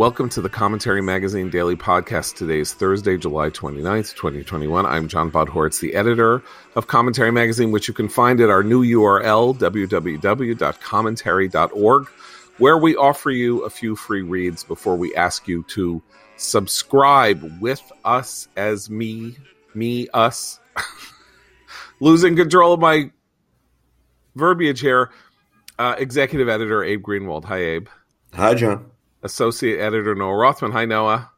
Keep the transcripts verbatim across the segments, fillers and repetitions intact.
Welcome to the Commentary Magazine Daily Podcast. Today is Thursday, July twenty-ninth, twenty twenty-one. I'm John Podhoretz, the editor of Commentary Magazine, which you can find at our new U R L, w w w dot commentary dot org, where we offer you a few free reads before we ask you to subscribe with us as me, me, us. Losing control of my verbiage here. Uh, executive editor Abe Greenwald. Hi, Abe. Hi, John. Associate editor Noah Rothman. Hi, Noah.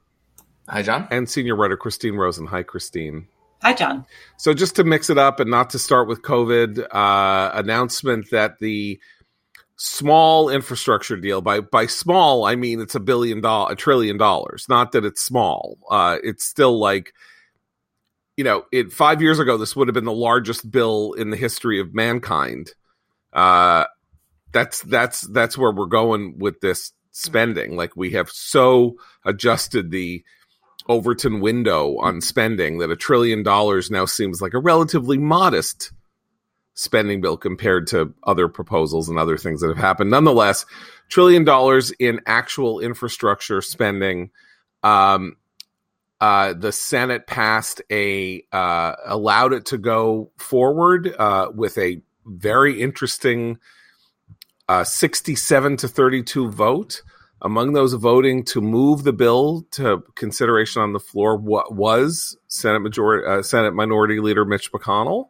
Hi, John. And senior writer Christine Rosen. Hi, Christine. Hi, John. So just to mix it up and not to start with COVID, uh, announcement that the small infrastructure deal, by by small, I mean it's a billion dollars, a trillion dollars. Not that it's small. Uh, it's still like, you know, it, five years ago, this would have been the largest bill in the history of mankind. Uh, that's that's that's where we're going with this spending. Like, we have so adjusted the Overton window on spending that a trillion dollars now seems like a relatively modest spending bill compared to other proposals and other things that have happened. Nonetheless, trillion dollars in actual infrastructure spending. Um, uh, the Senate passed a uh, allowed it to go forward uh, with a very interesting Uh, sixty-seven to thirty-two vote. Among those voting to move the bill to consideration on the floor what was Senate majority, uh, Senate Minority Leader Mitch McConnell.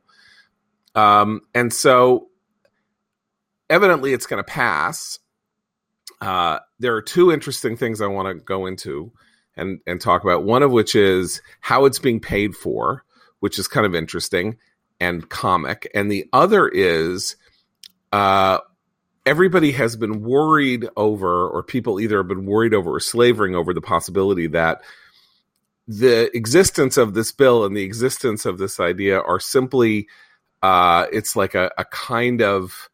Um, and so evidently it's going to pass. Uh, there are two interesting things I want to go into and, and talk about, one of which is how it's being paid for, which is kind of interesting and comic. And the other is uh everybody has been worried over, or people either have been worried over or slavering over the possibility that the existence of this bill and the existence of this idea are simply, uh, it's like a, a kind of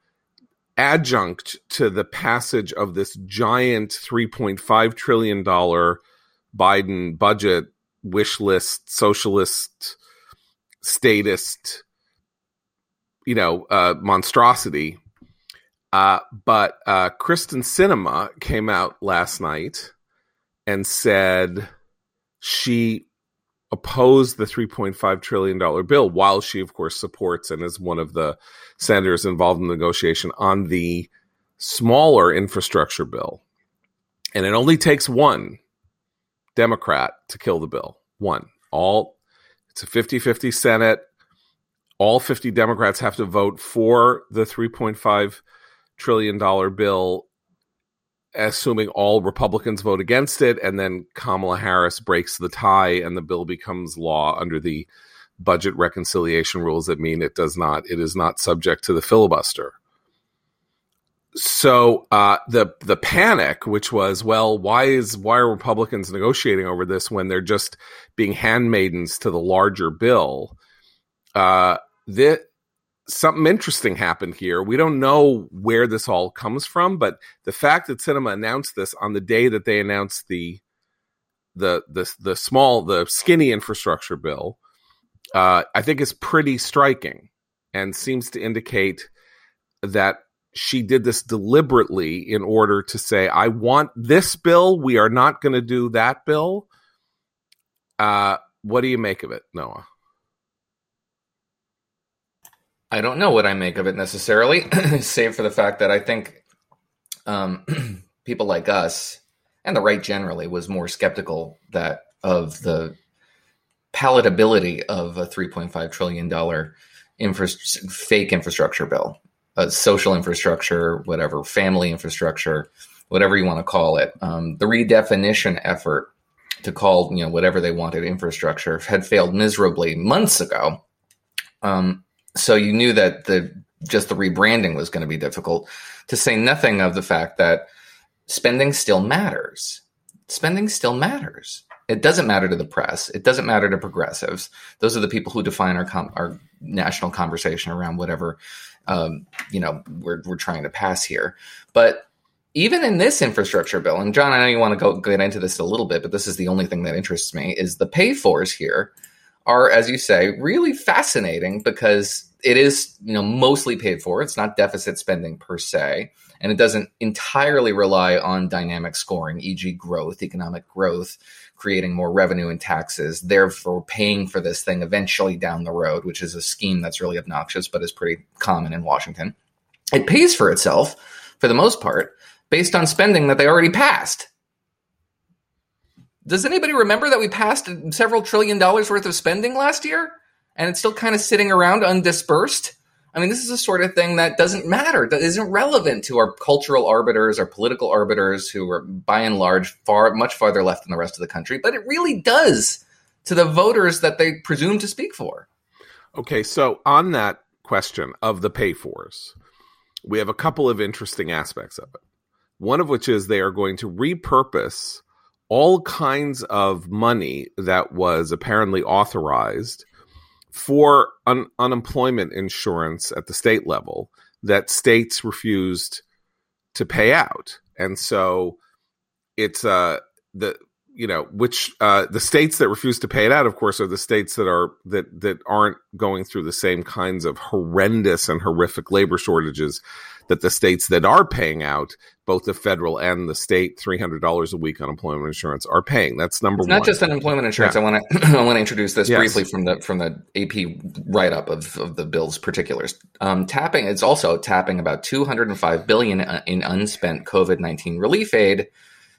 adjunct to the passage of this giant three point five trillion dollars Biden budget wish list, socialist, statist, you know, uh, monstrosity. Uh, but uh, Kristen Sinema came out last night and said she opposed the three point five trillion dollars bill, while she, of course, supports and is one of the senators involved in the negotiation on the smaller infrastructure bill. And it only takes one Democrat to kill the bill. One. All. It's a fifty-fifty Senate. All fifty Democrats have to vote for the three point five trillion dollar bill, assuming all Republicans vote against it, and then Kamala Harris breaks the tie and the bill becomes law under the budget reconciliation rules that mean it does not, it is not subject to the filibuster. So uh, the the panic, which was, well, why is why are Republicans negotiating over this when they're just being handmaidens to the larger bill? Uh, this Something interesting happened here. We don't know where this all comes from, but the fact that Sinema announced this on the day that they announced the the the, the small, the skinny infrastructure bill, uh, I think is pretty striking and seems to indicate that she did this deliberately in order to say, I want this bill. We are not going to do that bill. Uh, what do you make of it, Noah? I don't know what I make of it necessarily, save for the fact that I think um, people like us and the right generally was more skeptical that of the palatability of a three point five trillion dollars infra- fake infrastructure bill, uh, social infrastructure, whatever, family infrastructure, whatever you want to call it. Um, the redefinition effort to call, you know, whatever they wanted infrastructure had failed miserably months ago. Um, So you knew that the just the rebranding was going to be difficult, to say nothing of the fact that spending still matters. Spending still matters. It doesn't matter to the press. It doesn't matter to progressives. Those are the people who define our com- our national conversation around whatever um, you know we're we're trying to pass here. But even in this infrastructure bill, and John, I know you want to go get into this a little bit, but this is the only thing that interests me, is the pay-fors here are, as you say, really fascinating because it is, you know, mostly paid for. It's not deficit spending per se, and it doesn't entirely rely on dynamic scoring, for example growth, economic growth, creating more revenue and taxes, therefore paying for this thing eventually down the road, which is a scheme that's really obnoxious, but is pretty common in Washington. It pays for itself, for the most part, based on spending that they already passed. Does anybody remember that we passed several trillion dollars worth of spending last year? And it's still kind of sitting around undispersed. I mean, this is the sort of thing that doesn't matter, that isn't relevant to our cultural arbiters, our political arbiters, who are by and large far much farther left than the rest of the country. But it really does to the voters that they presume to speak for. Okay, so on that question of the pay-fors, we have a couple of interesting aspects of it. One of which is they are going to repurpose all kinds of money that was apparently authorized for un- unemployment insurance at the state level that states refused to pay out. And so it's uh, the, you know, which uh, the states that refuse to pay it out, of course, are the states that are that that aren't going through the same kinds of horrendous and horrific labor shortages that the states that are paying out, both the federal and the state, three hundred dollars a week unemployment insurance are paying. That's number it's one. It's not just unemployment insurance. Yeah. I want to I want to introduce this yes. briefly from the from the A P write-up of, of the bill's particulars. Um, tapping it's also tapping about two hundred five billion dollars in unspent COVID nineteen relief aid.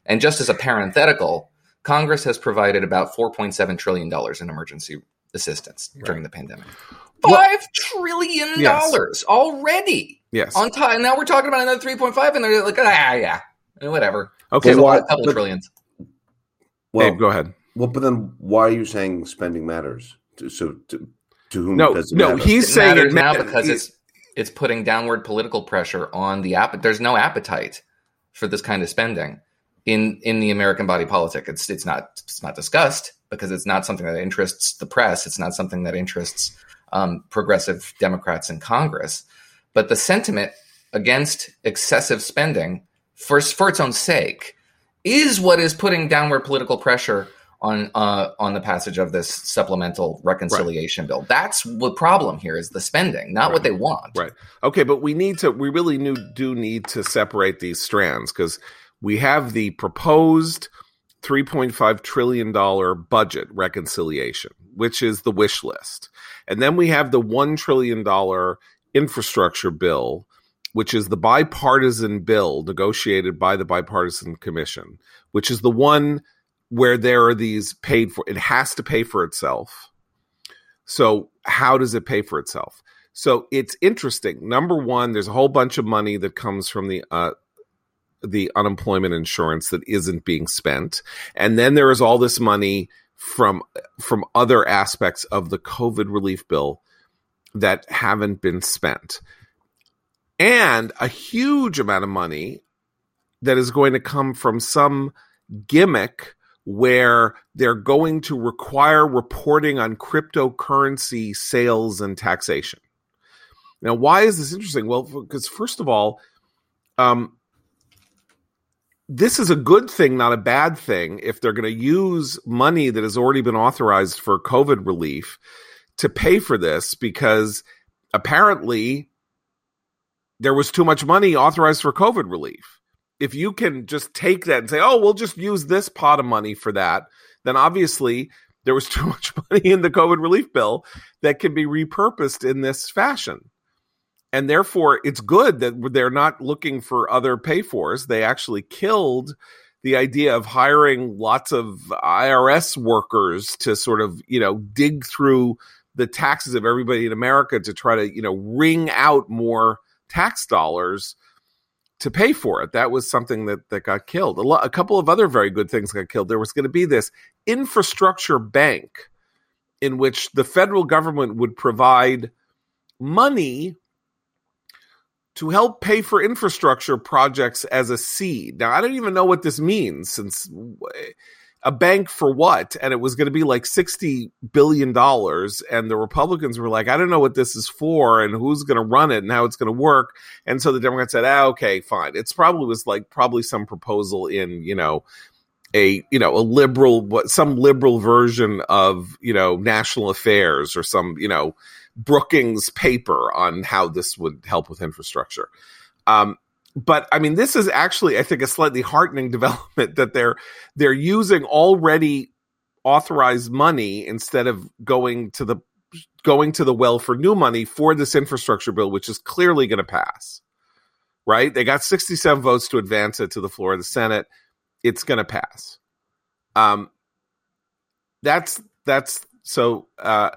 And just as a parenthetical, Congress has provided about four point seven trillion dollars in emergency assistance right. during the pandemic. Five well, trillion dollars yes. already. Yes. On time. Now we're talking about another three point five, and they're like, ah, yeah, whatever. Okay, well, a couple but, of trillions. Well, Dave, go ahead. Well, but then why are you saying spending matters? To, so to, to whom no, does it no, matter? No, he's it saying it now ma- because it's it's putting downward political pressure on the app. There's no appetite for this kind of spending in in the American body politic. It's it's not it's not discussed because it's not something that interests the press. It's not something that interests um, progressive Democrats in Congress. But the sentiment against excessive spending for, for its own sake is what is putting downward political pressure on uh, on the passage of this supplemental reconciliation right. bill. That's the problem here is the spending, not right. what they want. Right. Okay, but we need to we really do need to separate these strands because we have the proposed three point five trillion dollars budget reconciliation, which is the wish list. And then we have the one trillion dollars infrastructure bill, which is the bipartisan bill negotiated by the bipartisan commission, which is the one where there are these paid for. It has to pay for itself. So how does it pay for itself? So it's interesting. Number one, there's a whole bunch of money that comes from the uh, the unemployment insurance that isn't being spent. And then there is all this money from from other aspects of the COVID relief bill that haven't been spent, and a huge amount of money that is going to come from some gimmick where they're going to require reporting on cryptocurrency sales and taxation. Now, why is this interesting? Well, because first of all, um, this is a good thing, not a bad thing, if they're going to use money that has already been authorized for COVID relief to pay for this, because apparently there was too much money authorized for COVID relief. If you can just take that and say, oh, we'll just use this pot of money for that, then obviously there was too much money in the COVID relief bill that can be repurposed in this fashion. And therefore, it's good that they're not looking for other pay-fors. They actually killed the idea of hiring lots of I R S workers to sort of, you know, dig through the taxes of everybody in America to try to, you know, wring out more tax dollars to pay for it. That was something that, that got killed. A, lo- a couple of other very good things got killed. There was going to be this infrastructure bank in which the federal government would provide money to help pay for infrastructure projects as a seed. Now, I don't even know what this means, since a bank for what? And it was going to be like sixty billion dollars. And the Republicans were like, I don't know what this is for and who's going to run it and how it's going to work. And so the Democrats said, ah, okay, fine. It's probably was like probably some proposal in, you know, a, you know, a liberal, what some liberal version of, you know, National Affairs or some, you know, Brookings paper on how this would help with infrastructure. Um, but I mean, this is actually, I think, a slightly heartening development that they're they're using already authorized money instead of going to the going to the well for new money for this infrastructure bill, which is clearly going to pass. Right? They got sixty-seven votes to advance it to the floor of the Senate. It's going to pass. Um, that's that's so. Uh,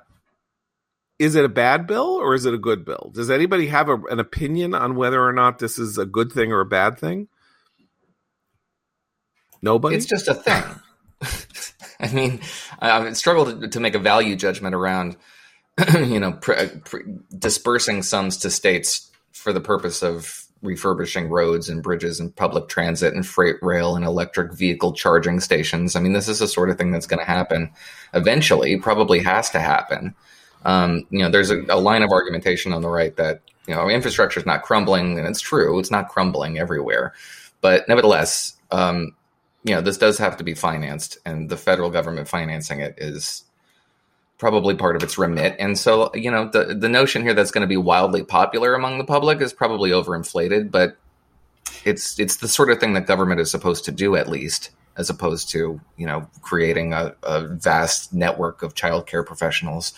is it a bad bill or is it a good bill? Does anybody have a, an opinion on whether or not this is a good thing or a bad thing? Nobody. It's just a thing. I mean, I struggle to, to make a value judgment around, you know, pre, pre, dispersing sums to states for the purpose of refurbishing roads and bridges and public transit and freight rail and electric vehicle charging stations. I mean, this is the sort of thing that's going to happen eventually, probably has to happen. Um, you know, there's a, a line of argumentation on the right that, you know, infrastructure is not crumbling, and it's true. It's not crumbling everywhere. But nevertheless, um, you know, this does have to be financed, and the federal government financing it is probably part of its remit. And so, you know, the the notion here that's going to be wildly popular among the public is probably overinflated, but it's it's the sort of thing that government is supposed to do, at least, as opposed to, you know, creating a, a vast network of childcare professionals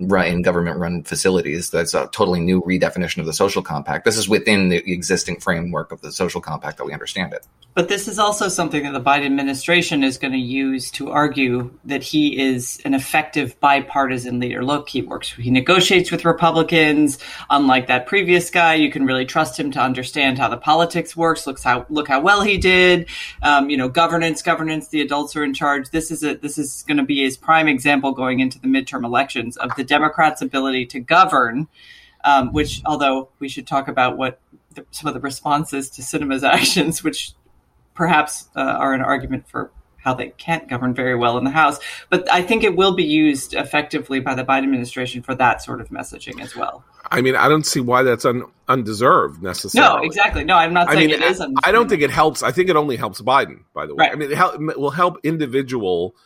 in government-run facilities. That's a totally new redefinition of the social compact. This is within the existing framework of the social compact that we understand it. But this is also something that the Biden administration is going to use to argue that he is an effective bipartisan leader. Look, he works, he negotiates with Republicans. Unlike that previous guy, you can really trust him to understand how the politics works. Looks how look how well he did. Um, you know, governance, governance. The adults are in charge. This is a this is going to be his prime example going into the midterm elections of the Democrats' ability to govern, um, which, although we should talk about what the, some of the responses to Sinema's actions, which perhaps uh, are an argument for how they can't govern very well in the House. But I think it will be used effectively by the Biden administration for that sort of messaging as well. I mean, I don't see why that's un- undeserved necessarily. No, exactly. No, I'm not saying I mean, it is undeserved. I don't think it helps. I think it only helps Biden, by the way. Right. I mean, it, hel- it will help individual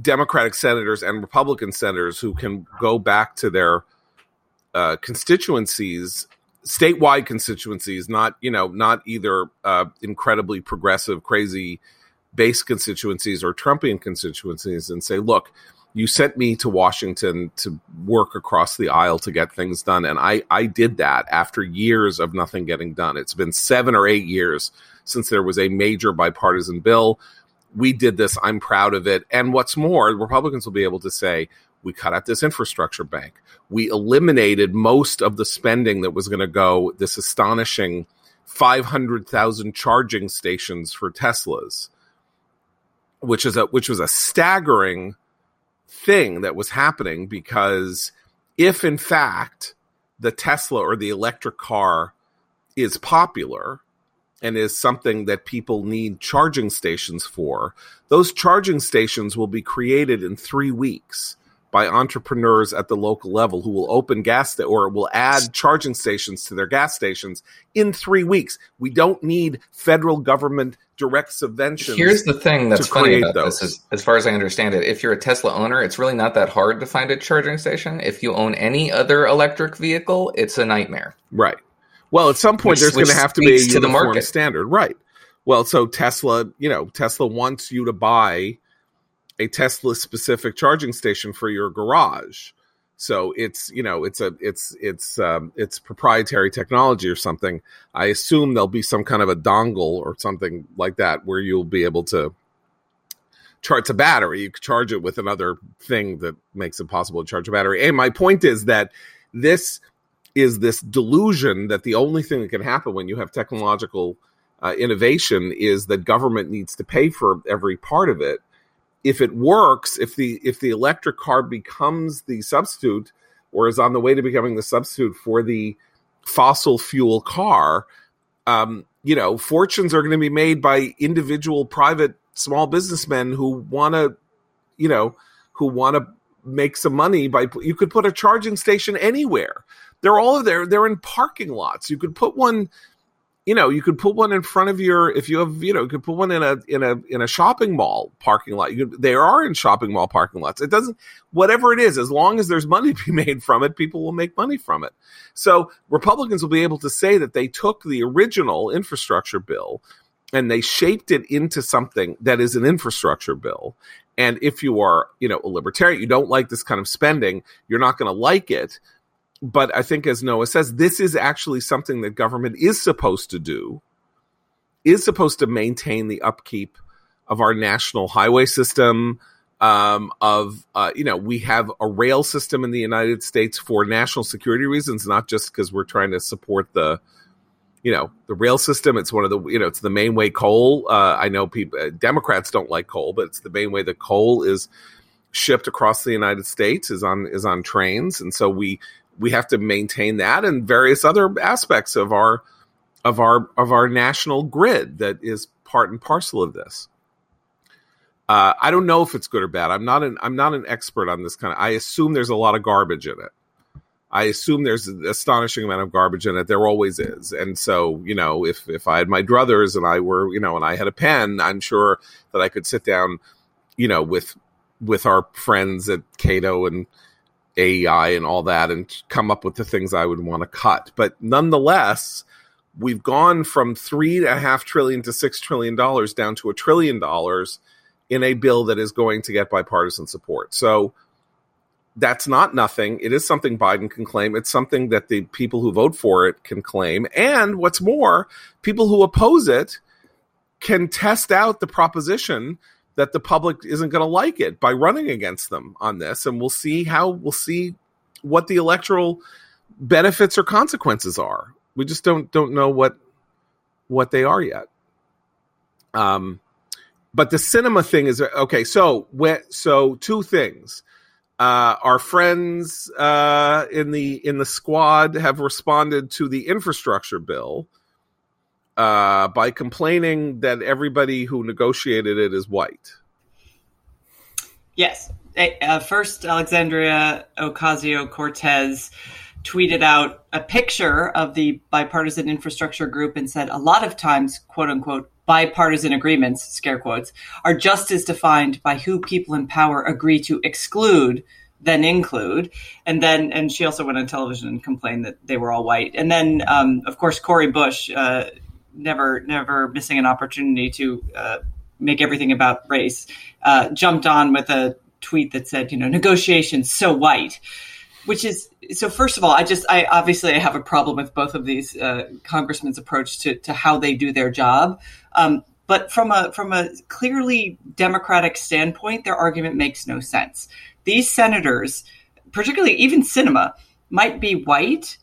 Democratic senators and Republican senators who can go back to their uh, constituencies, statewide constituencies, not, you know, not either uh, incredibly progressive, crazy base constituencies or Trumpian constituencies, and say, look, you sent me to Washington to work across the aisle to get things done. And I, I did that after years of nothing getting done. It's been seven or eight years since there was a major bipartisan bill. We did this. I'm proud of it. And what's more, Republicans will be able to say, we cut out this infrastructure bank. We eliminated most of the spending that was going to go this astonishing five hundred thousand charging stations for Teslas, which is a which was a staggering thing that was happening, because if, in fact, the Tesla or the electric car is popular and is something that people need charging stations for, those charging stations will be created in three weeks by entrepreneurs at the local level who will open gas sta- or will add charging stations to their gas stations in three weeks. We don't need federal government direct subventions. Here's the thing that's funny about those. This is, as far as I understand it, if you're a Tesla owner, it's really not that hard to find a charging station. If you own any other electric vehicle, it's a nightmare. Right. Well, at some point, which, there's going to have to be a uniform to standard. Right. Well, so Tesla, you know, Tesla wants you to buy a Tesla-specific charging station for your garage. So it's, you know, it's a it's it's um, it's proprietary technology or something. I assume there'll be some kind of a dongle or something like that where you'll be able to charge a battery. You can charge it with another thing that makes it possible to charge a battery. And my point is that this is this delusion that the only thing that can happen when you have technological uh, innovation is that government needs to pay for every part of it. If it works, if the if the electric car becomes the substitute or is on the way to becoming the substitute for the fossil fuel car, um, you know, fortunes are going to be made by individual private small businessmen who want to, you know, who want to make some money by, you could put a charging station anywhere. They're all there. They're in parking lots. You could put one you know, you could put one in front of your, if you have, you know, you could put one in a, in a, in a shopping mall parking lot. You could, they are in shopping mall parking lots. It doesn't, whatever it is, as long as there's money to be made from it, people will make money from it. So Republicans will be able to say that they took the original infrastructure bill and they shaped it into something that is an infrastructure bill. And if you are, you know, a libertarian, you don't like this kind of spending, you're not going to like it. But I think, as Noah says, this is actually something that government is supposed to do, is supposed to maintain the upkeep of our national highway system, um, of, uh, you know, we have a rail system in the United States for national security reasons, not just because we're trying to support the, you know, the rail system. It's one of the, you know, it's the main way coal. Uh, I know people, uh, Democrats don't like coal, but it's the main way that coal is shipped across the United States is on, is on trains. And so we, We have to maintain that and various other aspects of our of our of our national grid that is part and parcel of this. Uh, I don't know if it's good or bad. I'm not an I'm not an expert on this kind of. I assume there's a lot of garbage in it. I assume there's an astonishing amount of garbage in it. There always is. And so, you know, if if I had my druthers and I were, you know, and I had a pen, I'm sure that I could sit down, you know, with with our friends at Cato and A E I and all that and come up with the things I would want to cut. But nonetheless, we've gone from three and a half trillion to six trillion dollars down to a trillion dollars in a bill that is going to get bipartisan support. So that's not nothing. It is something Biden can claim. It's something that the people who vote for it can claim. And what's more, people who oppose it can test out the proposition that the public isn't going to like it by running against them on this. And we'll see how, we'll see what the electoral benefits or consequences are. We just don't, don't know what, what they are yet. Um, but the cinema thing is, okay. So, so two things, uh, our friends, uh, in the, in the squad have responded to the infrastructure bill, Uh, by complaining that everybody who negotiated it is white. Yes. Uh, first, Alexandria Ocasio-Cortez tweeted out a picture of the bipartisan infrastructure group and said, a lot of times, quote unquote, bipartisan agreements, scare quotes, are just as defined by who people in power agree to exclude than include. And then, and she also went on television and complained that they were all white. And then, um, of course, Cory Bush, uh, never, never missing an opportunity to uh, make everything about race, uh, jumped on with a tweet that said, you know, negotiations so white, which is, so first of all, I just, I obviously I have a problem with both of these uh, congressmen's approach to, to how they do their job. Um, but from a, from a clearly Democratic standpoint, their argument makes no sense. These senators, particularly even Sinema, might be white.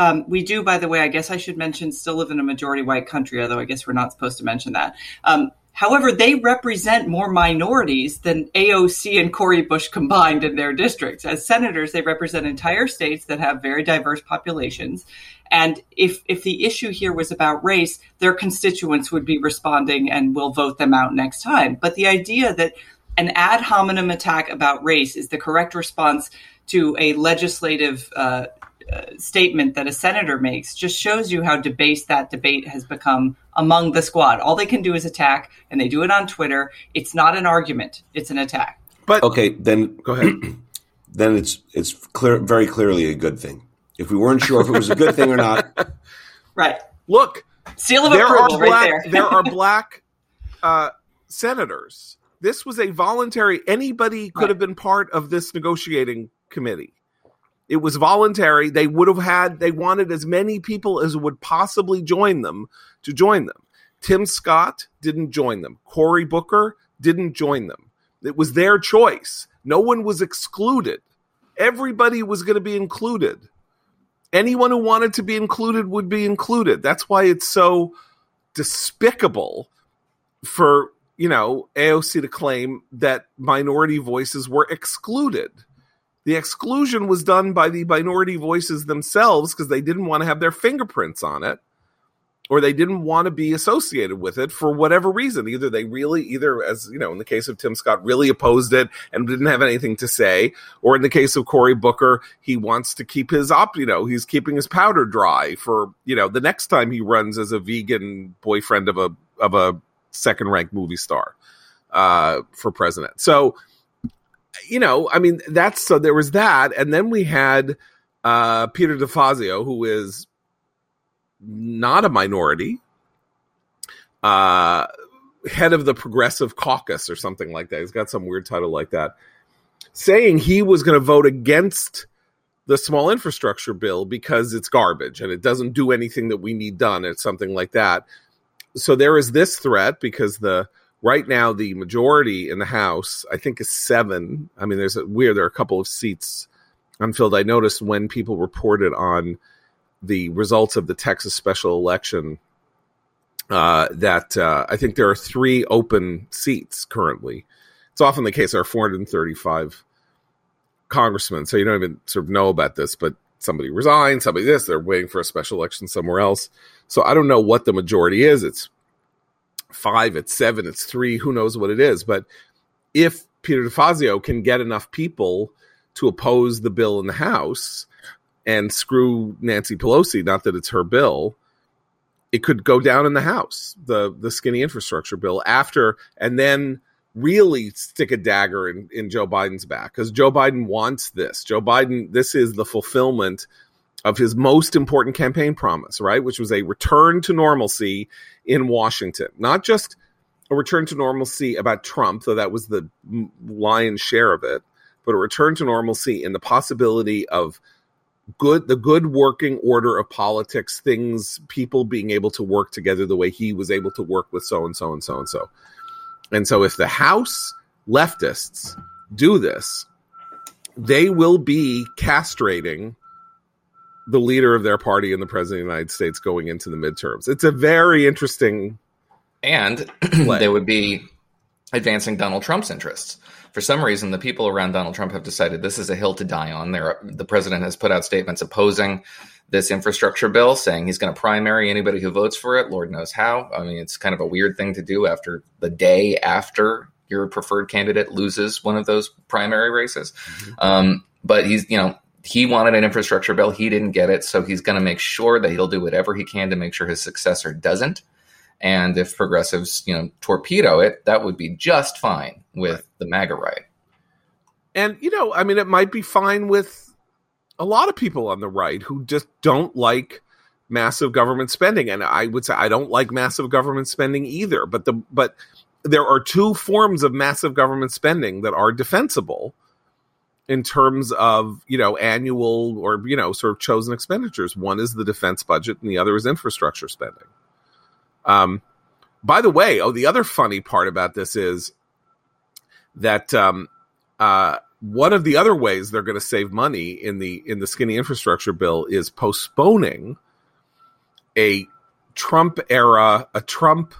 Um, we do, by the way, I guess I should mention, still live in a majority white country, although I guess we're not supposed to mention that. Um, however, they represent more minorities than A O C and Cory Bush combined in their districts. As senators, they represent entire states that have very diverse populations. And if if the issue here was about race, their constituents would be responding and will vote them out next time. But the idea that an ad hominem attack about race is the correct response to a legislative uh Uh, statement that a senator makes just shows you how debased that debate has become among the squad. All they can do is attack, and they do it on Twitter. It's not an argument; it's an attack. But okay, then go ahead. Then it's it's clear, very clearly a good thing. If we weren't sure if it was a good thing or not, right? Look, seal of approval right there. There are black uh, senators. This was a voluntary. Anybody could right. have been part of this negotiating committee. It was voluntary. They would have had, they wanted as many people as would possibly join them to join them. Tim Scott didn't join them. Cory Booker didn't join them. It was their choice. No one was excluded. Everybody was going to be included. Anyone who wanted to be included would be included. That's why it's so despicable for, you know, A O C to claim that minority voices were excluded. The exclusion was done by the minority voices themselves because they didn't want to have their fingerprints on it. or they didn't want to be associated with it for whatever reason. Either they really, either as, you know, in the case of Tim Scott, really opposed it and didn't have anything to say. Or in the case of Cory Booker, he wants to keep his op, you know, he's keeping his powder dry for, you know, the next time he runs as a vegan boyfriend of a, of a second ranked movie star uh, for president. So, you know, I mean, that's, so there was that. And then we had uh, Peter DeFazio, who is not a minority, uh, head of the Progressive Caucus or something like that. He's got some weird title like that, saying he was going to vote against the small infrastructure bill because it's garbage and it doesn't do anything that we need done. It's something like that. So there is this threat because the, right now, the majority in the House, I think, is seven. I mean, there's a weird, there are a couple of seats unfilled. I noticed when people reported on the results of the Texas special election uh, that uh, I think there are three open seats currently. It's often the case there are four hundred thirty-five congressmen, so you don't even sort of know about this, but somebody resigned, somebody this, they're waiting for a special election somewhere else. So I don't know what the majority is. It's five, it's seven, it's three, who knows what it is. But if Peter DeFazio can get enough people to oppose the bill in the House and screw Nancy Pelosi, not that it's her bill, it could go down in the House, the, the skinny infrastructure bill after, and then really stick a dagger in, in Joe Biden's back, because Joe Biden wants this. Joe Biden, this is the fulfillment of his most important campaign promise, right? Which was a return to normalcy in Washington. Not just a return to normalcy about Trump, though that was the lion's share of it, but a return to normalcy in the possibility of good, the good working order of politics, things, people being able to work together the way he was able to work with so-and-so and so-and-so. And so if the House leftists do this, they will be castrating the leader of their party and the president of the United States going into the midterms. It's a very interesting and play. They would be advancing Donald Trump's interests. For some reason, the people around Donald Trump have decided this is a hill to die on. They're, the president has put out statements opposing this infrastructure bill, saying he's going to primary anybody who votes for it. Lord knows how. I mean, it's kind of a weird thing to do after the day after your preferred candidate loses one of those primary races. Mm-hmm. Um, but he's, you know, he wanted an infrastructure bill. He didn't get it. So he's going to make sure that he'll do whatever he can to make sure his successor doesn't. And if progressives, you know, torpedo it, that would be just fine with right. the MAGA right. And, you know, I mean, it might be fine with a lot of people on the right who just don't like massive government spending. And I would say I don't like massive government spending either. But the but there are two forms of massive government spending that are defensible in terms of, you know, annual or, you know, sort of chosen expenditures. One is the defense budget and the other is infrastructure spending. Um, by the way, oh, the other funny part about this is that um, uh, one of the other ways they're going to save money in the in the skinny infrastructure bill is postponing a Trump era, a Trump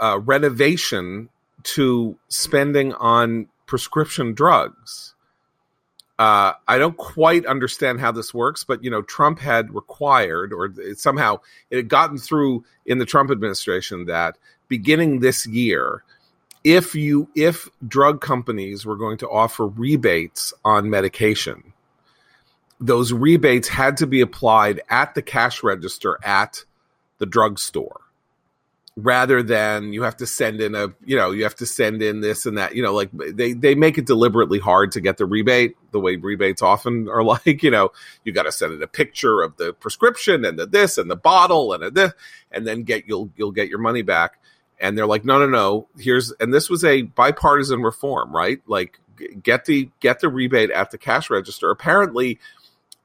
uh, renovation to spending on prescription drugs. Uh, I don't quite understand how this works, but, you know, Trump had required, or it somehow it had gotten through in the Trump administration that beginning this year, if you if drug companies were going to offer rebates on medication, those rebates had to be applied at the cash register at the drugstore, rather than you have to send in a, you know, you have to send in this and that, you know, like they, they make it deliberately hard to get the rebate the way rebates often are like, you know, you got to send in a picture of the prescription and the this and the bottle and the this, and then get, you'll, you'll get your money back. And they're like, no, no, no, here's, and this was a bipartisan reform, right? Like get the, get the rebate at the cash register. Apparently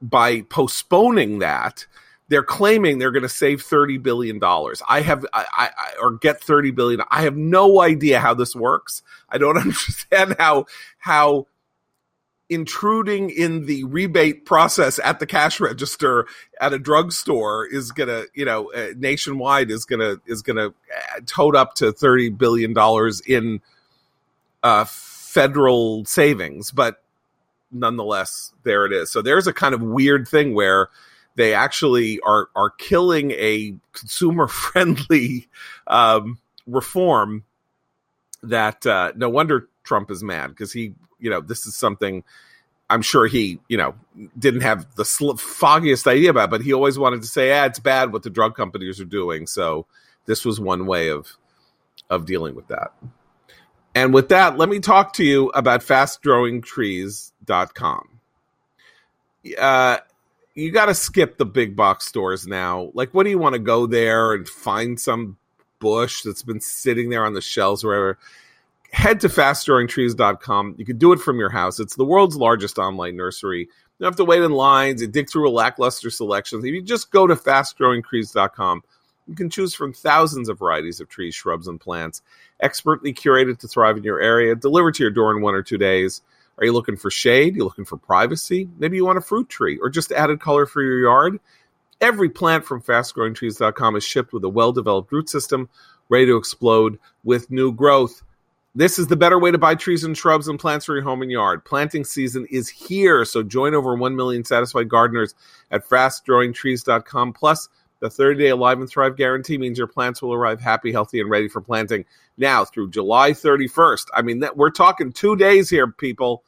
by postponing that, they're claiming they're going to save thirty billion dollars. I have, I, I, or get thirty billion dollars. I have no idea how this works. I don't understand how, how intruding in the rebate process at the cash register at a drugstore is going to, you know, uh, nationwide is going to, is going to tote up to thirty billion dollars in uh, federal savings. But nonetheless, there it is. So there's a kind of weird thing where they actually are are killing a consumer friendly um, reform that uh, no wonder Trump is mad, because he, you know, this is something I'm sure he, you know, didn't have the sl- foggiest idea about, but he always wanted to say, ah, it's bad what the drug companies are doing. So this was one way of of dealing with that. And with that, let me talk to you about fast growing trees dot com. Uh, you got to skip the big box stores now. Like, what do you want to go there and find some bush that's been sitting there on the shelves or wherever? Head to fast growing trees dot com. You can do it from your house. It's the world's largest online nursery. You don't have to wait in lines and dig through a lackluster selection. If you just go to fast growing trees dot com, you can choose from thousands of varieties of trees, shrubs, and plants, expertly curated to thrive in your area, delivered to your door in one or two days. Are you looking for shade? Are you looking for privacy? Maybe you want a fruit tree or just added color for your yard. Every plant from fast growing trees dot com is shipped with a well-developed root system, ready to explode with new growth. This is the better way to buy trees and shrubs and plants for your home and yard. Planting season is here, so join over one million satisfied gardeners at fast growing trees dot com. Plus, the thirty-day Alive and Thrive guarantee means your plants will arrive happy, healthy, and ready for planting now through July thirty-first. I mean, that, we're talking two days here, people.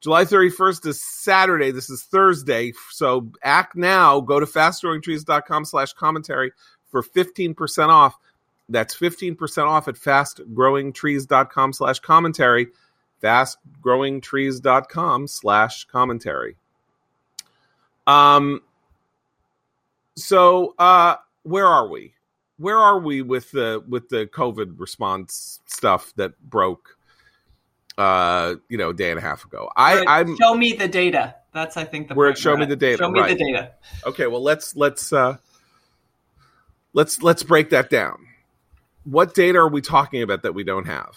July thirty-first is Saturday. This is Thursday, so act now. Go to fast growing trees dot com slash commentary for fifteen percent off. That's fifteen percent off at fast growing trees dot com slash commentary, fast growing trees dot com slash commentary. Um, so uh, where are we? Where are we with the with the COVID response stuff that broke, uh, you know, a day and a half ago? I, I'm show me the data. That's I think the where show me the data. Show me right. the data. Okay, well let's let's uh, let's let's break that down. What data are we talking about that we don't have?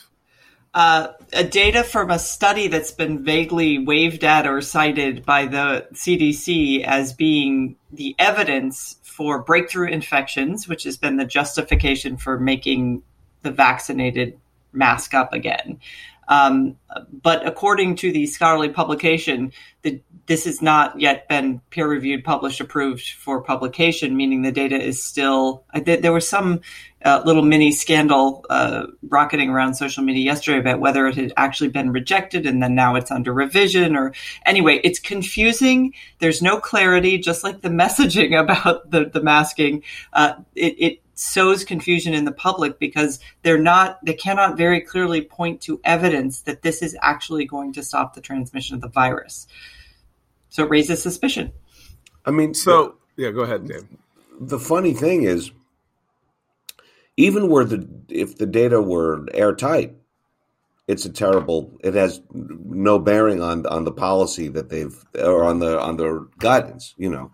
Uh, data from a study that's been vaguely waved at or cited by the C D C as being the evidence for breakthrough infections, which has been the justification for making the vaccinated mask up again. Um, but according to the scholarly publication, the, this has not yet been peer-reviewed, published, approved for publication, meaning the data is still – there was some uh, little mini scandal uh, rocketing around social media yesterday about whether it had actually been rejected and then now it's under revision or – anyway, it's confusing. There's no clarity, just like the messaging about the, the masking. Uh, it, it sows confusion in the public because they're not, they cannot very clearly point to evidence that this is actually going to stop the transmission of the virus. So it raises suspicion. I mean, so the, yeah, go ahead, Dave. The funny thing is, even where the, if the data were airtight, it's a terrible, it has no bearing on, on the policy that they've, or on the, on their guidance, you know,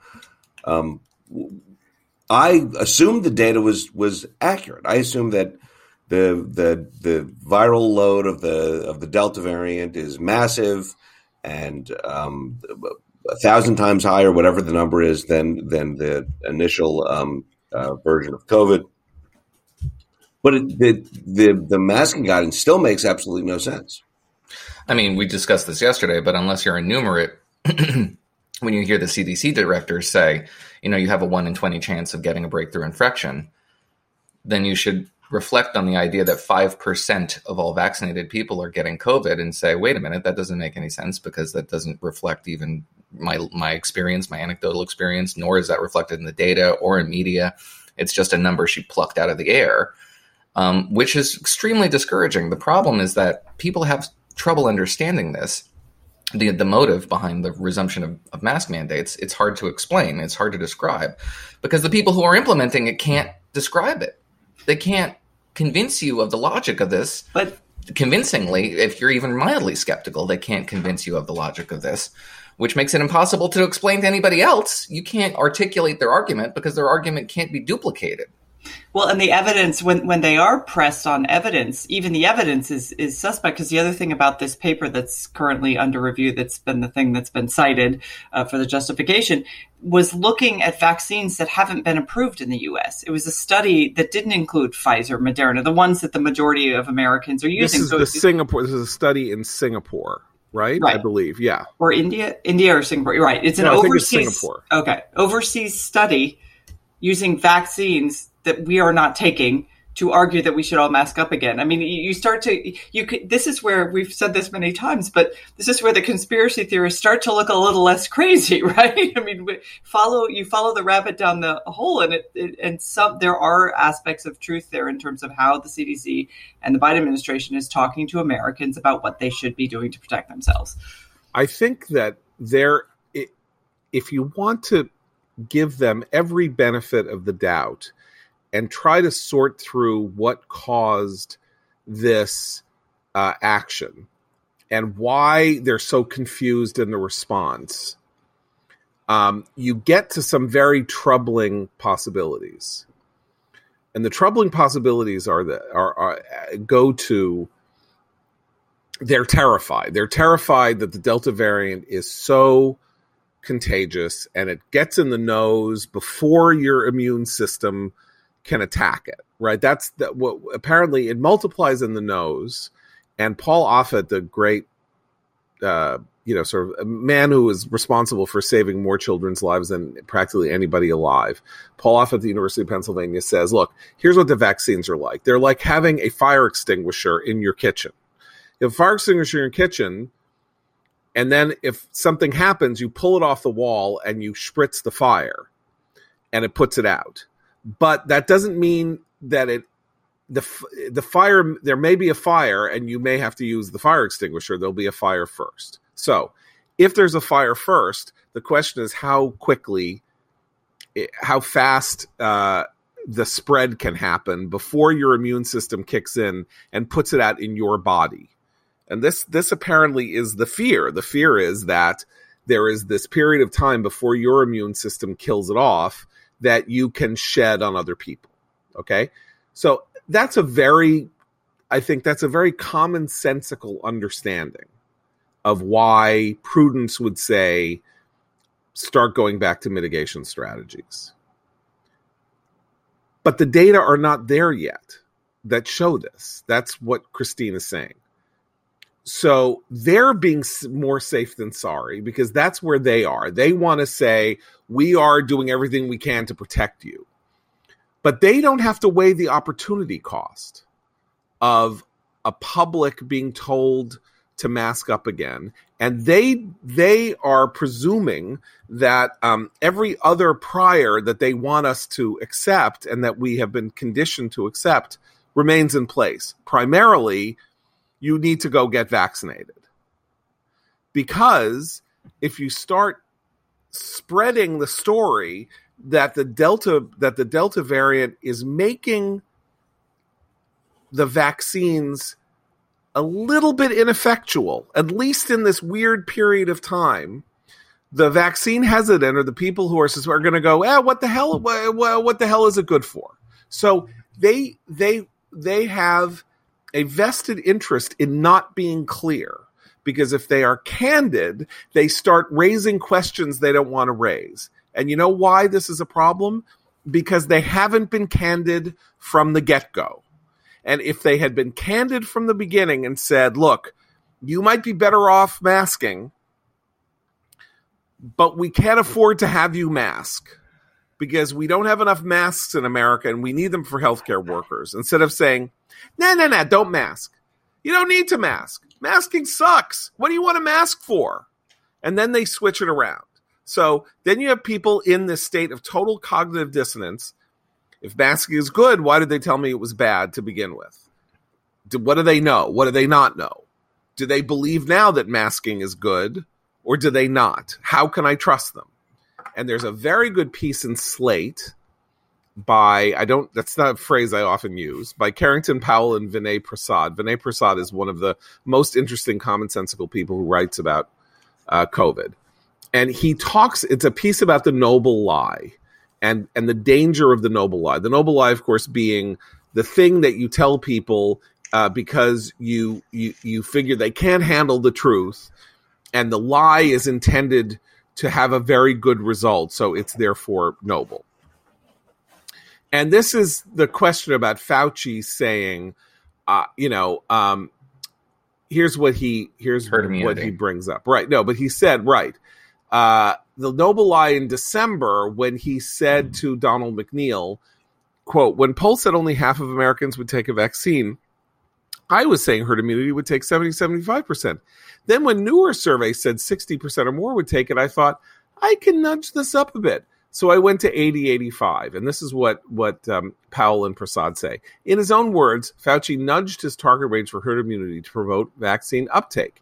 um, I assumed the data was, was accurate. I assumed that the the the viral load of the of the Delta variant is massive, and um, a thousand times higher, whatever the number is, than than the initial um, uh, version of COVID. But it, the the the masking guidance still makes absolutely no sense. I mean, we discussed this yesterday, but unless you're enumerate. When you hear the C D C directors say, you know, you have a one in twenty chance of getting a breakthrough infection, then you should reflect on the idea that five percent of all vaccinated people are getting COVID and say, wait a minute, that doesn't make any sense because that doesn't reflect even my my experience, my anecdotal experience, nor is that reflected in the data or in media. It's just a number she plucked out of the air, um, which is extremely discouraging. The problem is that people have trouble understanding this. The, the motive behind the resumption of, of mask mandates, it's hard to explain. It's hard to describe because the people who are implementing it can't describe it. They can't convince you of the logic of this. But convincingly, if you're even mildly skeptical, they can't convince you of the logic of this, which makes it impossible to explain to anybody else. You can't articulate their argument because their argument can't be duplicated. Well, and the evidence, when, when they are pressed on evidence, even the evidence is, is suspect, because the other thing about this paper that's currently under review, that's been the thing that's been cited uh, for the justification, was looking at vaccines that haven't been approved in the U S. It was a study that didn't include Pfizer, Moderna, the ones that the majority of Americans are using. This is, so the Singapore, this is a study in Singapore. right? right? I believe, yeah. Or India? India or Singapore, right. It's an no, overseas, it's Singapore. Okay, overseas study using vaccines that we are not taking to argue that we should all mask up again. I mean, you start to, you could, this is where we've said this many times, but this is where the conspiracy theorists start to look a little less crazy, right? I mean, we follow, you follow the rabbit down the hole, and it, it, and some, there are aspects of truth there in terms of how the C D C and the Biden administration is talking to Americans about what they should be doing to protect themselves. I think that there, it, if you want to give them every benefit of the doubt and try to sort through what caused this uh, action and why they're so confused in the response, um, you get to some very troubling possibilities. And the troubling possibilities are that are, are go to they're terrified. They're terrified that the Delta variant is so contagious and it gets in the nose before your immune system can attack it, right? That's that. What apparently it multiplies in the nose, and Paul Offit, the great, uh, you know, sort of man who was responsible for saving more children's lives than practically anybody alive, Paul Offit, the University of Pennsylvania, says, "Look, here's what the vaccines are like. They're like having a fire extinguisher in your kitchen. You have a fire extinguisher in your kitchen, and then if something happens, you pull it off the wall and you spritz the fire, and it puts it out." But that doesn't mean that it the the fire there may be a fire and you may have to use the fire extinguisher. There'll be a fire first. So if there's a fire first, the question is how quickly, how fast uh, the spread can happen before your immune system kicks in and puts it out in your body. And this this apparently is the fear. The fear is that there is this period of time before your immune system kills it off that you can shed on other people, okay? So that's a very, I think that's a very commonsensical understanding of why prudence would say, start going back to mitigation strategies. But the data are not there yet that show this. That's what Christine is saying. So they're being more safe than sorry because that's where they are. They want to say, we are doing everything we can to protect you. But they don't have to weigh the opportunity cost of a public being told to mask up again. And they they are presuming that um, every other prior that they want us to accept and that we have been conditioned to accept remains in place. Primarily, you need to go get vaccinated. Because if you start spreading the story that the Delta that the Delta variant is making the vaccines a little bit ineffectual, at least in this weird period of time, the vaccine hesitant or the people who are are going to go, eh, what the hell? Well, what the hell is it good for? So they they they have a vested interest in not being clear, because if they are candid, they start raising questions they don't want to raise. And you know why this is a problem? Because they haven't been candid from the get-go. And if they had been candid from the beginning and said, look, you might be better off masking, but we can't afford to have you mask because we don't have enough masks in America and we need them for healthcare workers, instead of saying, no, no, no, don't mask. You don't need to mask. Masking sucks. What do you want to mask for? And then they switch it around. So then you have people in this state of total cognitive dissonance. If masking is good, why did they tell me it was bad to begin with? Do, what do they know? What do they not know? Do they believe now that masking is good or do they not? How can I trust them? And there's a very good piece in Slate by, I don't, that's not a phrase I often use, by Carrington Powell and Vinay Prasad. Vinay Prasad is one of the most interesting commonsensical people who writes about uh, COVID. And he talks, it's a piece about the noble lie and, and the danger of the noble lie. The noble lie, of course, being the thing that you tell people uh, because you, you, you figure they can't handle the truth, and the lie is intended to have a very good result, so it's therefore noble. And this is the question about Fauci saying, uh, you know, um, here's what he here's Herd what he brings up. Right. No, but he said, right. Uh, the noble lie in December when he said to Donald McNeil, quote, when polls said only half of Americans would take a vaccine, I was saying herd immunity would take seventy, seventy-five percent. Then when newer surveys said sixty percent or more would take it, I thought, I can nudge this up a bit. So I went to eighty, eighty-five. And this is what, what um, Powell and Prasad say. In his own words, Fauci nudged his target range for herd immunity to promote vaccine uptake,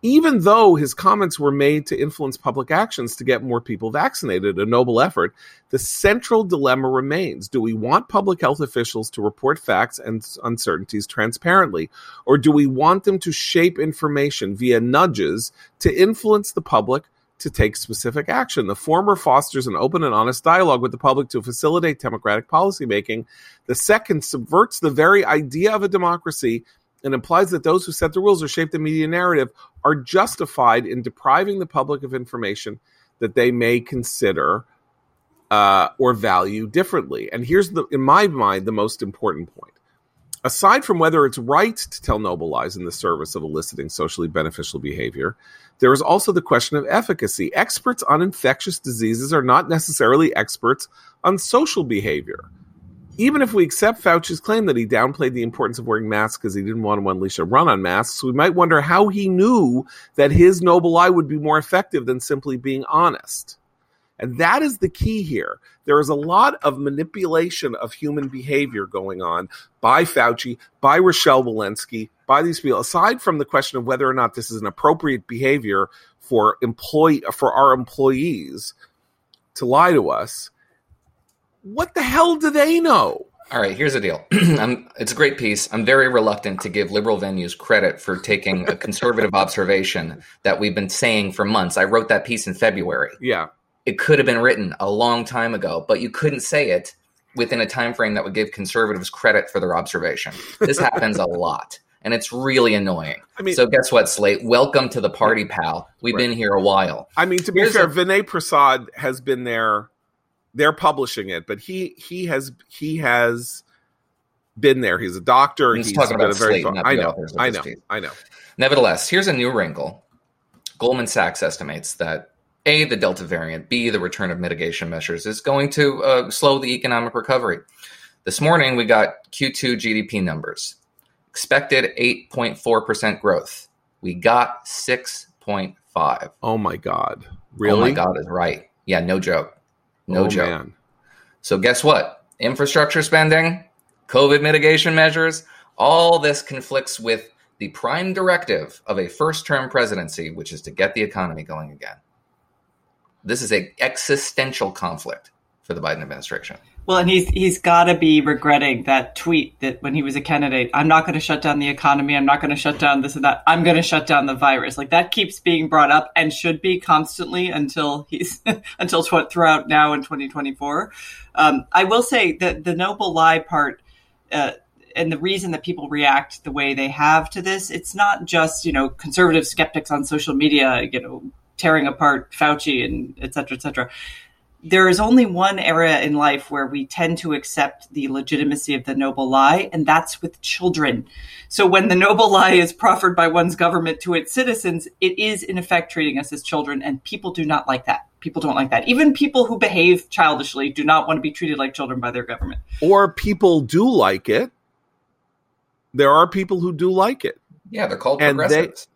even though his comments were made to influence public actions to get more people vaccinated, a noble effort. The central dilemma remains. Do we want public health officials to report facts and uncertainties transparently, or do we want them to shape information via nudges to influence the public to take specific action? The former fosters an open and honest dialogue with the public to facilitate democratic policymaking. The second subverts the very idea of a democracy and implies that those who set the rules or shape the media narrative are justified in depriving the public of information that they may consider uh, or value differently. And here's, the, in my mind, the most important point. Aside from whether it's right to tell noble lies in the service of eliciting socially beneficial behavior, there is also the question of efficacy. Experts on infectious diseases are not necessarily experts on social behavior. Even if we accept Fauci's claim that he downplayed the importance of wearing masks because he didn't want to unleash a run on masks, we might wonder how he knew that his noble lie would be more effective than simply being honest. And that is the key here. There is a lot of manipulation of human behavior going on by Fauci, by Rochelle Walensky, by these people, aside from the question of whether or not this is an appropriate behavior for employee, for our employees to lie to us. What the hell do they know? All right, here's the deal. I'm, it's a great piece. I'm very reluctant to give liberal venues credit for taking a conservative observation that we've been saying for months. I wrote that piece in February. Yeah. It could have been written a long time ago, but you couldn't say it within a time frame that would give conservatives credit for their observation. This happens a lot, and it's really annoying. I mean, so guess what, Slate? Welcome to the party, pal. We've right. been here a while. I mean, to be Here's fair, a- Vinay Prasad has been there. They're publishing it, but he he has he has been there. He's a doctor. He's, he's talking about Slate. Very I know. I know. I know. Nevertheless, here's a new wrinkle. Goldman Sachs estimates that A, the Delta variant, B, the return of mitigation measures is going to uh, slow the economic recovery. This morning, we got Q two G D P numbers. Expected eight point four percent growth. We got six point five. Oh, my God. Really? Oh, my God is right. Yeah, no joke. No oh, joke. Man. So guess what? Infrastructure spending, COVID mitigation measures, all this conflicts with the prime directive of a first-term presidency, which is to get the economy going again. This is an existential conflict for the Biden administration. Well, and he's he's got to be regretting that tweet that when he was a candidate, I'm not going to shut down the economy. I'm not going to shut down this and that. I'm going to shut down the virus. Like that keeps being brought up and should be constantly until he's until tw- throughout now in twenty twenty-four. Um, I will say that the noble lie part uh, and the reason that people react the way they have to this, it's not just, you know, conservative skeptics on social media, you know, tearing apart Fauci and et cetera, et cetera. There is only one area in life where we tend to accept the legitimacy of the noble lie, and that's with children. So when the noble lie is proffered by one's government to its citizens, it is in effect treating us as children, and people do not like that. People don't like that. Even people who behave childishly do not want to be treated like children by their government. Or people do like it. There are people who do like it. Yeah, they're called and progressives. They-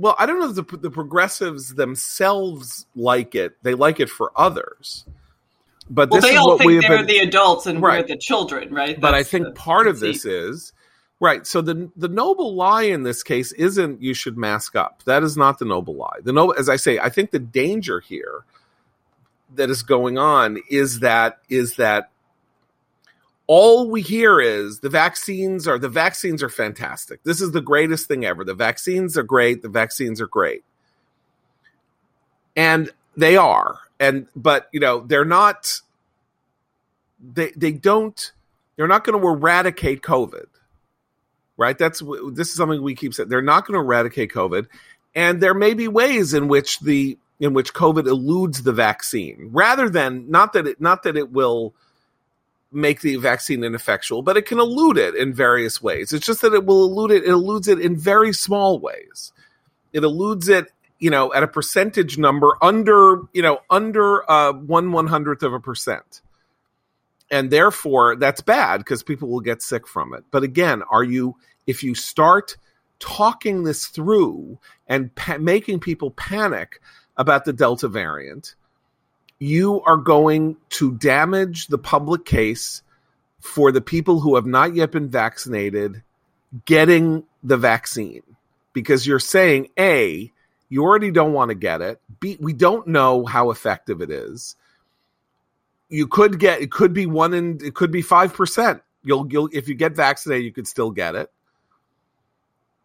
Well, I don't know if the, the progressives themselves like it. They like it for others. But well, this they is all what think we they're been, the adults and right. we're the children, right? But That's I think the, part of this is, right, so the the noble lie in this case isn't you should mask up. That is not the noble lie. The noble, as I say, I think the danger here that is going on is that is that all we hear is the vaccines are the vaccines are fantastic. This is the greatest thing ever. The vaccines are great. The vaccines are great. And they are. And but, you know, they're not they they don't they're not going to eradicate COVID. Right? That's this is something we keep saying. They're not going to eradicate COVID. And there may be ways in which the in which COVID eludes the vaccine rather than not that it not that it will make the vaccine ineffectual, but it can elude it in various ways. It's just that it will elude it. It eludes it in very small ways. It eludes it, you know, at a percentage number under, you know, under uh, one one hundredth of a percent. And therefore, that's bad because people will get sick from it. But again, are you, if you start talking this through and pa- making people panic about the Delta variant, you are going to damage the public case for the people who have not yet been vaccinated getting the vaccine, because you're saying, A, you already don't want to get it. B, we don't know how effective it is. You could get, it could be one in, it could be five percent. You'll, you'll, if you get vaccinated, you could still get it.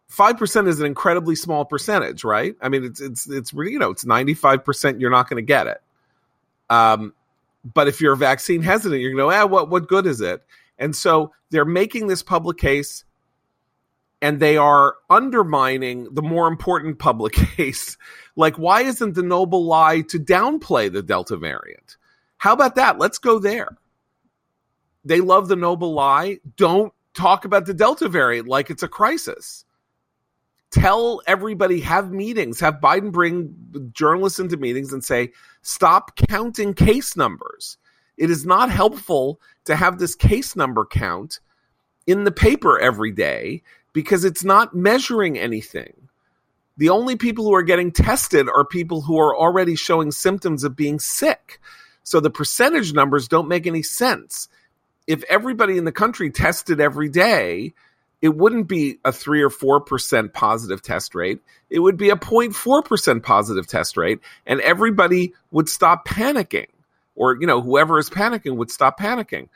five percent is an incredibly small percentage, right? I mean, it's, it's, it's, you know, it's ninety-five percent. You're not going to get it. Um, but if you're vaccine hesitant, you're going to go, ah, what, what good is it? And so they're making this public case, and they are undermining the more important public case. Like, why isn't the noble lie to downplay the Delta variant? How about that? Let's go there. They love the noble lie. Don't talk about the Delta variant like it's a crisis. Tell everybody, have meetings, have Biden bring journalists into meetings and say, stop counting case numbers. It is not helpful to have this case number count in the paper every day because it's not measuring anything. The only people who are getting tested are people who are already showing symptoms of being sick. So the percentage numbers don't make any sense. If everybody in the country tested every day, it wouldn't be a three or four percent positive test rate. It would be a zero point four percent positive test rate, and everybody would stop panicking, or, you know, whoever is panicking would stop panicking.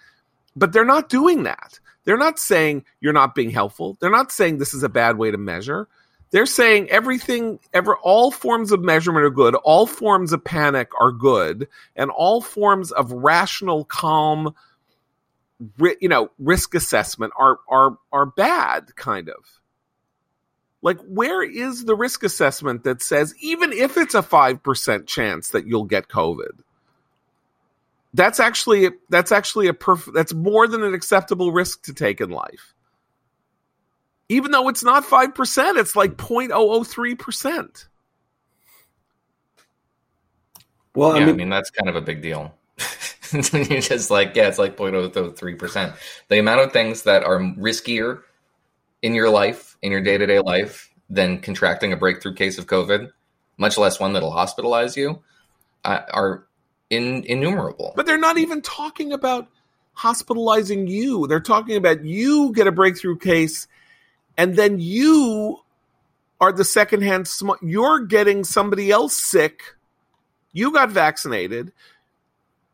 But they're not doing that. They're not saying you're not being helpful. They're not saying this is a bad way to measure. They're saying everything, ever, all forms of measurement are good, all forms of panic are good, and all forms of rational, calm, you know, risk assessment are are are bad, kind of. Like, where is the risk assessment that says even if it's a five percent chance that you'll get COVID, that's actually that's actually a perf- that's more than an acceptable risk to take in life. Even though it's not five percent, it's like zero point zero zero three percent. Well, yeah, I mean, I mean that's kind of a big deal. You're just like, yeah, it's like zero point zero three percent. The amount of things that are riskier in your life, in your day-to-day life, than contracting a breakthrough case of COVID, much less one that'll hospitalize you, uh, are in, innumerable. But they're not even talking about hospitalizing you. They're talking about you get a breakthrough case, and then you are the secondhand sm- – you're getting somebody else sick. You got vaccinated.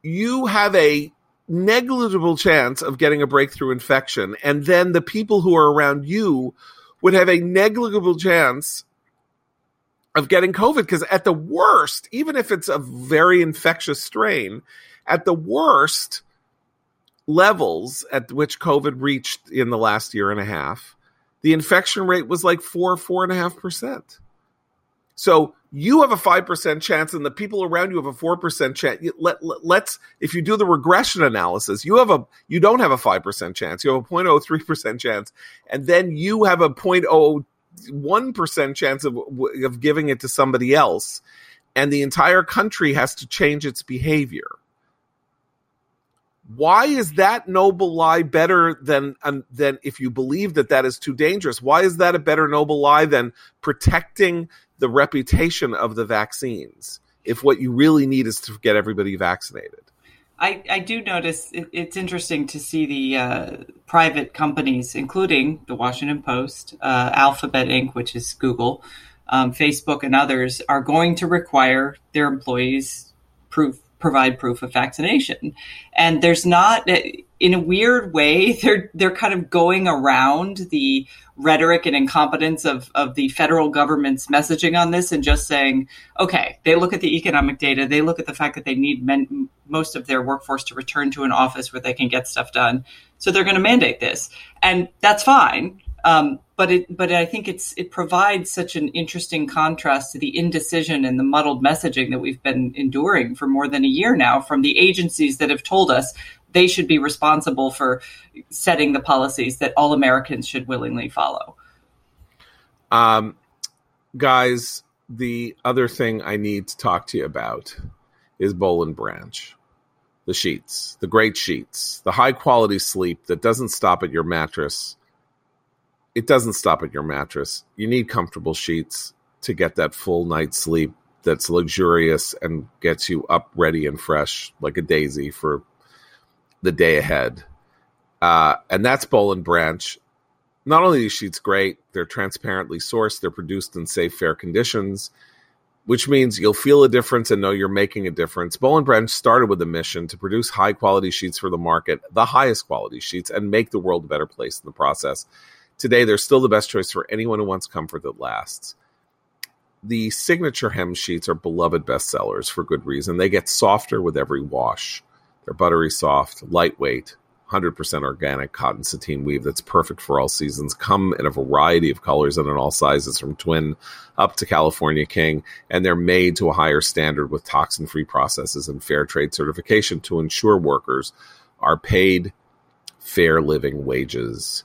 You have a negligible chance of getting a breakthrough infection, and then the people who are around you would have a negligible chance of getting COVID, because at the worst, even if it's a very infectious strain, at the worst levels at which COVID reached in the last year and a half, the infection rate was like four, four and a half percent. So you have a five percent chance, and the people around you have a four percent chance. Let, let, let's, if you do the regression analysis, you have a, you don't have a five percent chance. You have a zero point zero three percent chance, and then you have a zero point zero one percent chance of of giving it to somebody else, and the entire country has to change its behavior. Why is that noble lie better than um, than if you believe that that is too dangerous? Why is that a better noble lie than protecting the reputation of the vaccines, if what you really need is to get everybody vaccinated? I, I do notice it, it's interesting to see the uh, private companies, including the Washington Post, uh, Alphabet Incorporated, which is Google, um, Facebook, and others, are going to require their employees proof, provide proof of vaccination. And there's not, in a weird way, they're they're kind of going around the rhetoric and incompetence of, of the federal government's messaging on this, and just saying, okay, they look at the economic data, they look at the fact that they need men, most of their workforce to return to an office where they can get stuff done, so they're going to mandate this, and that's fine. Um, but it, but I think it's it provides such an interesting contrast to the indecision and the muddled messaging that we've been enduring for more than a year now from the agencies that have told us they should be responsible for setting the policies that all Americans should willingly follow. Um, guys, the other thing I need to talk to you about is Boll and Branch. The sheets, the great sheets, the high-quality sleep that doesn't stop at your mattress. It doesn't stop at your mattress. You need comfortable sheets to get that full night's sleep that's luxurious and gets you up ready and fresh like a daisy for the day ahead. Uh, and that's Boll and Branch. Not only are these sheets great, they're transparently sourced, they're produced in safe, fair conditions, which means you'll feel a difference and know you're making a difference. Boll and Branch started with a mission to produce high-quality sheets for the market, the highest quality sheets, and make the world a better place in the process. Today, they're still the best choice for anyone who wants comfort that lasts. The signature hem sheets are beloved bestsellers for good reason. They get softer with every wash. They're buttery soft, lightweight, one hundred percent organic cotton sateen weave that's perfect for all seasons. Come in a variety of colors and in all sizes, from twin up to California King, and they're made to a higher standard with toxin-free processes and fair trade certification to ensure workers are paid fair living wages.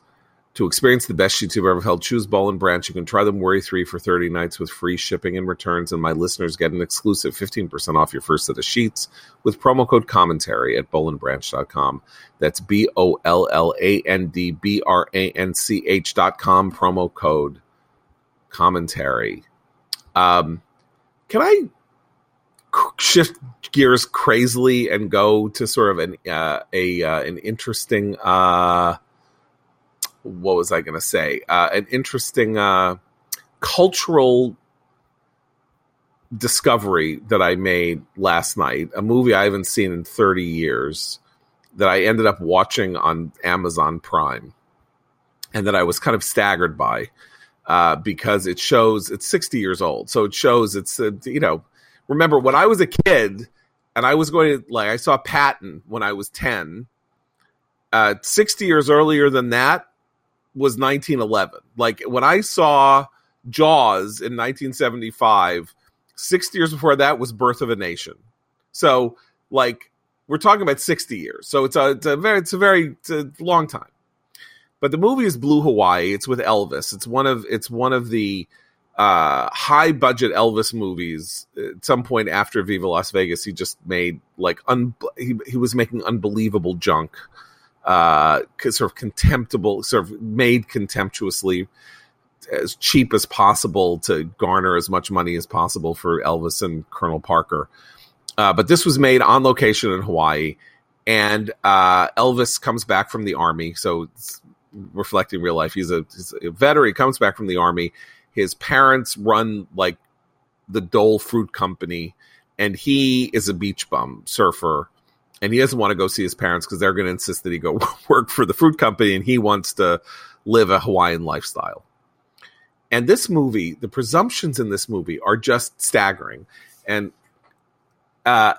To experience the best sheets you've ever held, choose Boll and Branch. You can try them worry-free for thirty nights with free shipping and returns, and my listeners get an exclusive fifteen percent off your first set of sheets with promo code COMMENTARY at boll and branch dot com. That's B O L L A N D B R A N C H dot com, promo code COMMENTARY. Um, can I shift gears crazily and go to sort of an uh, a uh, an interesting... Uh, What was I going to say? Uh, an interesting uh, cultural discovery that I made last night, a movie I haven't seen in thirty years that I ended up watching on Amazon Prime and that I was kind of staggered by uh, because it shows it's sixty years old. So it shows it's, uh, you know, remember when I was a kid and I was going to, like, I saw Patton when I was ten, uh, sixty years earlier than that was nineteen eleven. Like when I saw Jaws in nineteen seventy-five, sixty years before that was Birth of a Nation. So like we're talking about sixty years. So it's a, it's a very, it's a very it's a long time, but the movie is Blue Hawaii. It's with Elvis. It's one of, it's one of the uh, high budget Elvis movies. At some point after Viva Las Vegas, he just made like, un- he, he was making unbelievable junk. Uh, sort of contemptible, sort of made contemptuously, as cheap as possible to garner as much money as possible for Elvis and Colonel Parker. Uh, but this was made on location in Hawaii, and uh, Elvis comes back from the army. So it's reflecting real life. He's a, he's a veteran. He comes back from the army. His parents run like the Dole Fruit Company, and he is a beach bum surfer. And he doesn't want to go see his parents because they're going to insist that he go work for the fruit company, and he wants to live a Hawaiian lifestyle. And this movie, the presumptions in this movie are just staggering. And uh,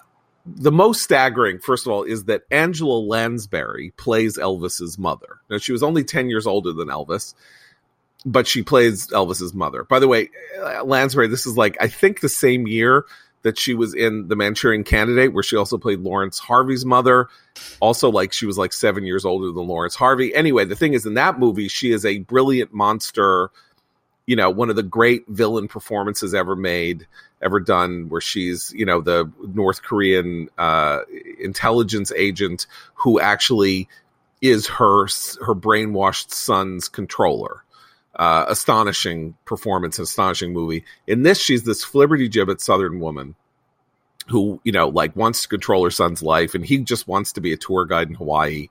the most staggering, first of all, is that Angela Lansbury plays Elvis's mother. Now, she was only ten years older than Elvis, but she plays Elvis's mother. By the way, Lansbury, this is like, I think the same year that she was in The Manchurian Candidate, where she also played Lawrence Harvey's mother. Also, like, she was like seven years older than Lawrence Harvey. Anyway, the thing is, in that movie, she is a brilliant monster, you know, one of the great villain performances ever made, ever done, where she's, you know, the North Korean uh, intelligence agent who actually is her, her brainwashed son's controller. Uh, astonishing performance, astonishing movie. In this, she's this flibbertigibbet Southern woman who, you know, like wants to control her son's life, and he just wants to be a tour guide in Hawaii.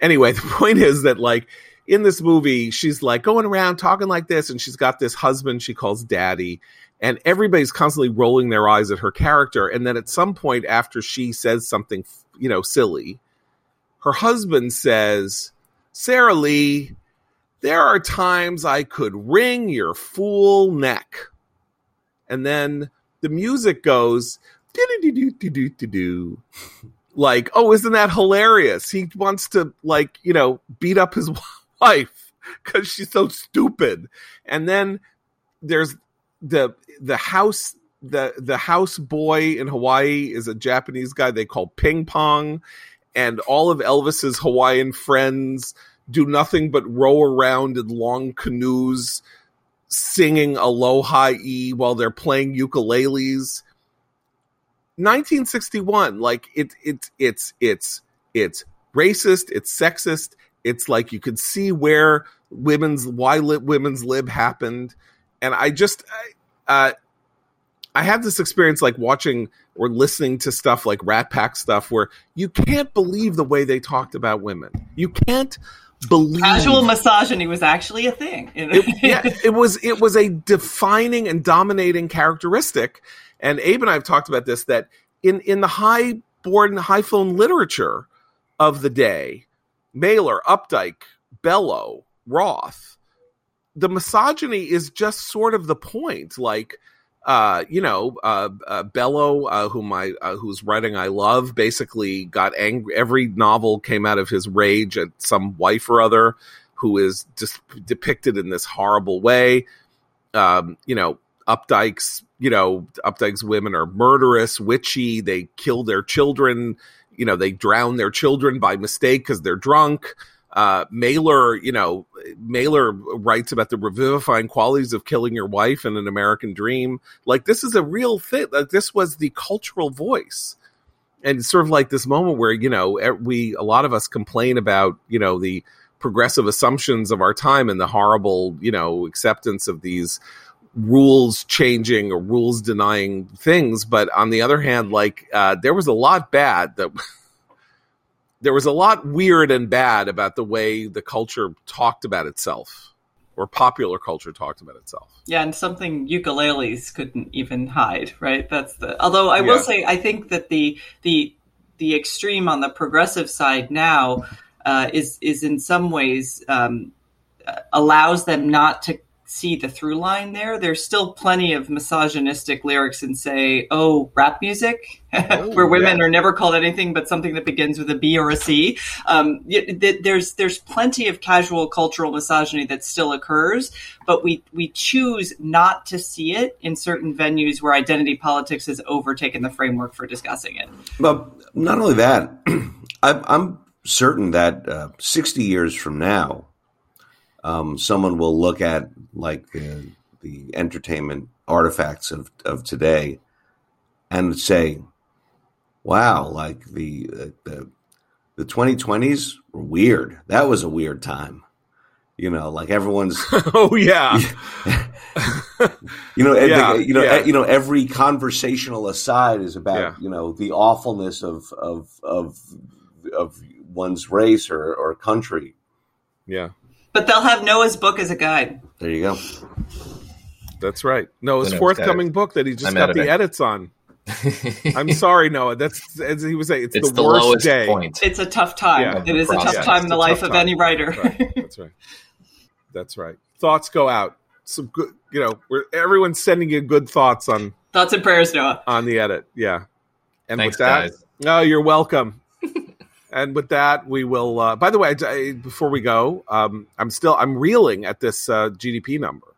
Anyway, the point is that, like, in this movie, she's like going around talking like this, and she's got this husband she calls Daddy, and everybody's constantly rolling their eyes at her character. And then at some point, after she says something, you know, silly, her husband says, "Sarah Lee, there are times I could wring your fool neck." And then the music goes, like, oh, isn't that hilarious? He wants to, like, you know, beat up his wife because she's so stupid. And then there's the the house, the, the house boy in Hawaii is a Japanese guy they call Ping Pong. and all of Elvis's Hawaiian friends do nothing but row around in long canoes, singing Aloha-e while they're playing ukuleles. nineteen sixty-one, like it, it, it's, it's, it's racist, it's sexist. It's like you could see where women's why lit women's lib happened, and I just, I, uh, I have this experience like watching or listening to stuff like Rat Pack stuff where you can't believe the way they talked about women. You can't believe casual misogyny was actually a thing. it, yeah, it was. It was a defining and dominating characteristic. And Abe and I have talked about this, that in, in the high-born, high-flown literature of the day, Mailer, Updike, Bellow, Roth, the misogyny is just sort of the point. Like, uh, you know, uh, uh, Bellow, uh, whom I, uh, whose writing I love, basically got angry. Every novel came out of his rage at some wife or other who is just depicted in this horrible way. Um, you know, Updike's, you know, Updike's women are murderous, witchy. They kill their children. You know, they drown their children by mistake because they're drunk. Uh, Mailer, you know, Mailer writes about the revivifying qualities of killing your wife in An American Dream. Like, this is a real thing. Like, this was the cultural voice. And sort of like this moment where, you know, we, a lot of us complain about, you know, the progressive assumptions of our time and the horrible, you know, acceptance of these rules changing or rules denying things. But on the other hand, like uh, there was a lot bad that there was a lot weird and bad about the way the culture talked about itself, or popular culture talked about itself. Yeah. And something ukuleles couldn't even hide. Right. That's the, although I will yeah. say, I think that the, the, the extreme on the progressive side now uh, is, is in some ways um, allows them not to see the through line there. There's still plenty of misogynistic lyrics and say, oh, rap music, oh, where women yeah. are never called anything but something that begins with a B or a C. Um, there's there's plenty of casual cultural misogyny that still occurs, but we, we choose not to see it in certain venues where identity politics has overtaken the framework for discussing it. But not only that, I'm certain that uh, sixty years from now, Um, someone will look at like the, the entertainment artifacts of, of today and say, wow, like the, the, the twenty twenties were weird. That was a weird time. You know, like everyone's, oh yeah. you know, yeah, the, you know, yeah. you know, every conversational aside is about, yeah. you know, the awfulness of, of, of, of one's race or, or country. Yeah. But they'll have Noah's book as a guide. There you go. That's right. Noah's forthcoming book that he just got the edits on. I'm sorry, Noah. That's, as he was saying, it's, it's the, the worst day. Point. It's a tough time. Yeah, it is a tough yeah, time in the life of time. any writer. That's right. That's right. That's right. Thoughts go out. Some good, you know, we're, everyone's sending you good thoughts on thoughts and prayers, Noah. On the edit, yeah. And Thanks, with that, guys. No, you're welcome. And with that, we will. Uh, by the way, I, I, before we go, um, I'm still I'm reeling at this uh, G D P number.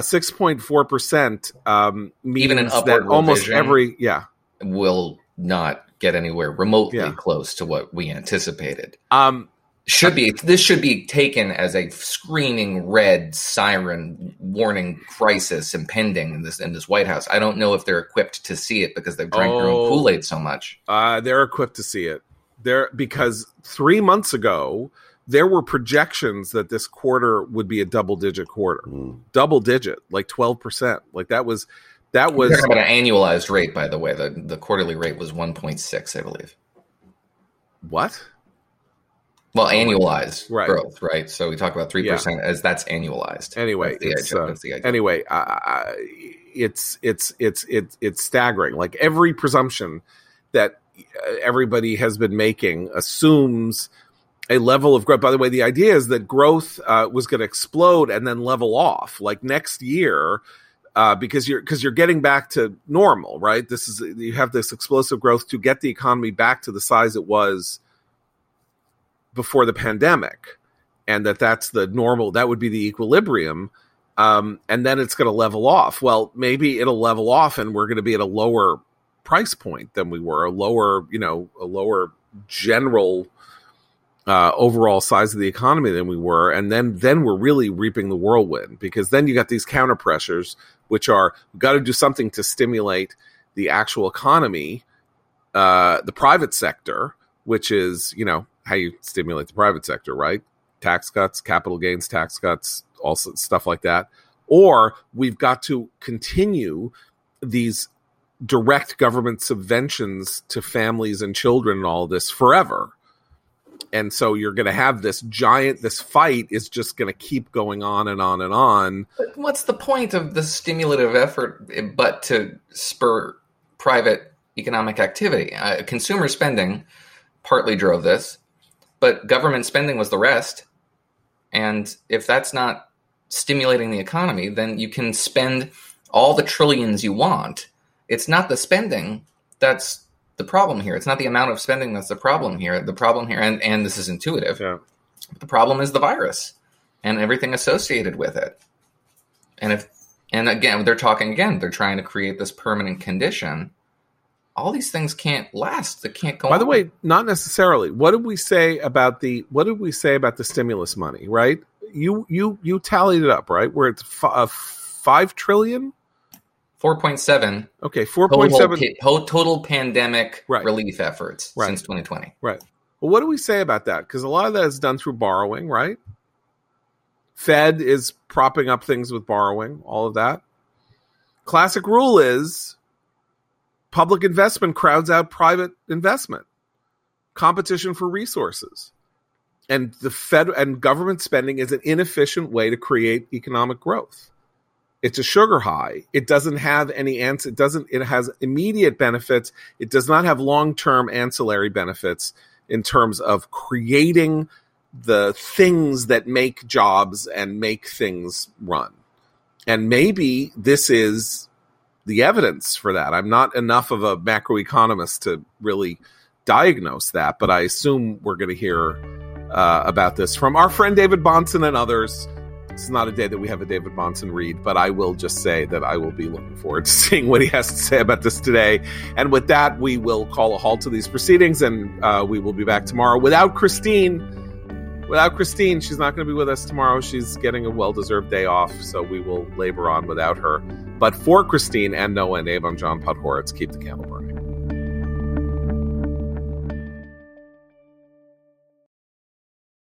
Six point four percent means Even an upward that almost every yeah will not get anywhere remotely yeah. close to what we anticipated. Um, should be this should be taken as a screaming red siren warning crisis impending in this in this White House. I don't know if they're equipped to see it because they've drank oh, their own Kool-Aid so much. Uh, they're equipped to see it. There, because three months ago, there were projections that this quarter would be a double-digit quarter, mm. double-digit, like twelve percent. Like that was, that was about an annualized rate. By the way, the the quarterly rate was one point six, I believe. What? Well, annualized right. growth, right? So we talk about three yeah. percent as that's annualized. Anyway, that's the it's, idea, uh, that's the idea. Anyway, I, I, it's it's it's it's it's staggering. Like every presumption that everybody has been making assumes a level of growth. By the way, the idea is that growth uh, was going to explode and then level off like next year uh, because you're because you're getting back to normal, right? This is you have this explosive growth to get the economy back to the size it was before the pandemic, and that that's the normal. That would be the equilibrium. Um, and then it's going to level off. Well, maybe it'll level off and we're going to be at a lower price point than we were, a lower, you know, a lower general uh, overall size of the economy than we were. And then, then we're really reaping the whirlwind, because then you got these counter pressures, which are, we've got to do something to stimulate the actual economy, uh, the private sector, which is, you know, how you stimulate the private sector, right? Tax cuts, capital gains tax cuts, all stuff like that. Or we've got to continue these direct government subventions to families and children and all this forever. And so you're going to have this giant, this fight is just going to keep going on and on and on. But what's the point of the stimulative effort but to spur private economic activity? Uh, consumer spending partly drove this, but government spending was the rest. And if that's not stimulating the economy, then you can spend all the trillions you want. It's not the spending that's the problem here. It's not the amount of spending that's the problem here. The problem here, and, and this is intuitive, yeah. The problem is the virus and everything associated with it. And if, and again, they're talking again, they're trying to create this permanent condition. All these things can't last. They can't go on. By the way, not necessarily. What did we say about the, what did we say about the stimulus money, right? You, you, you tallied it up, right? We're at five trillion four point seven Okay, four point seven Total, total pandemic right. relief efforts right. since twenty twenty Right. Well, what do we say about that? Because a lot of that is done through borrowing, right? Fed is propping up things with borrowing, all of that. Classic rule is public investment crowds out private investment. Competition for resources. And the Fed and government spending is an inefficient way to create economic growth. It's a sugar high. It doesn't have any ans. It doesn't. It has immediate benefits. It does not have long-term ancillary benefits in terms of creating the things that make jobs and make things run. And maybe this is the evidence for that. I'm not enough of a macroeconomist to really diagnose that, but I assume we're going to hear uh, about this from our friend David Bonson and others. It's not a day that we have a David Bonson read, but I will just say that I will be looking forward to seeing what he has to say about this today. And with that, we will call a halt to these proceedings, and uh, we will be back tomorrow without Christine. Without Christine, she's not going to be with us tomorrow. She's getting a well-deserved day off, so we will labor on without her. But for Christine and Noah and Abe, I'm John Podhoretz. Keep the candle burning.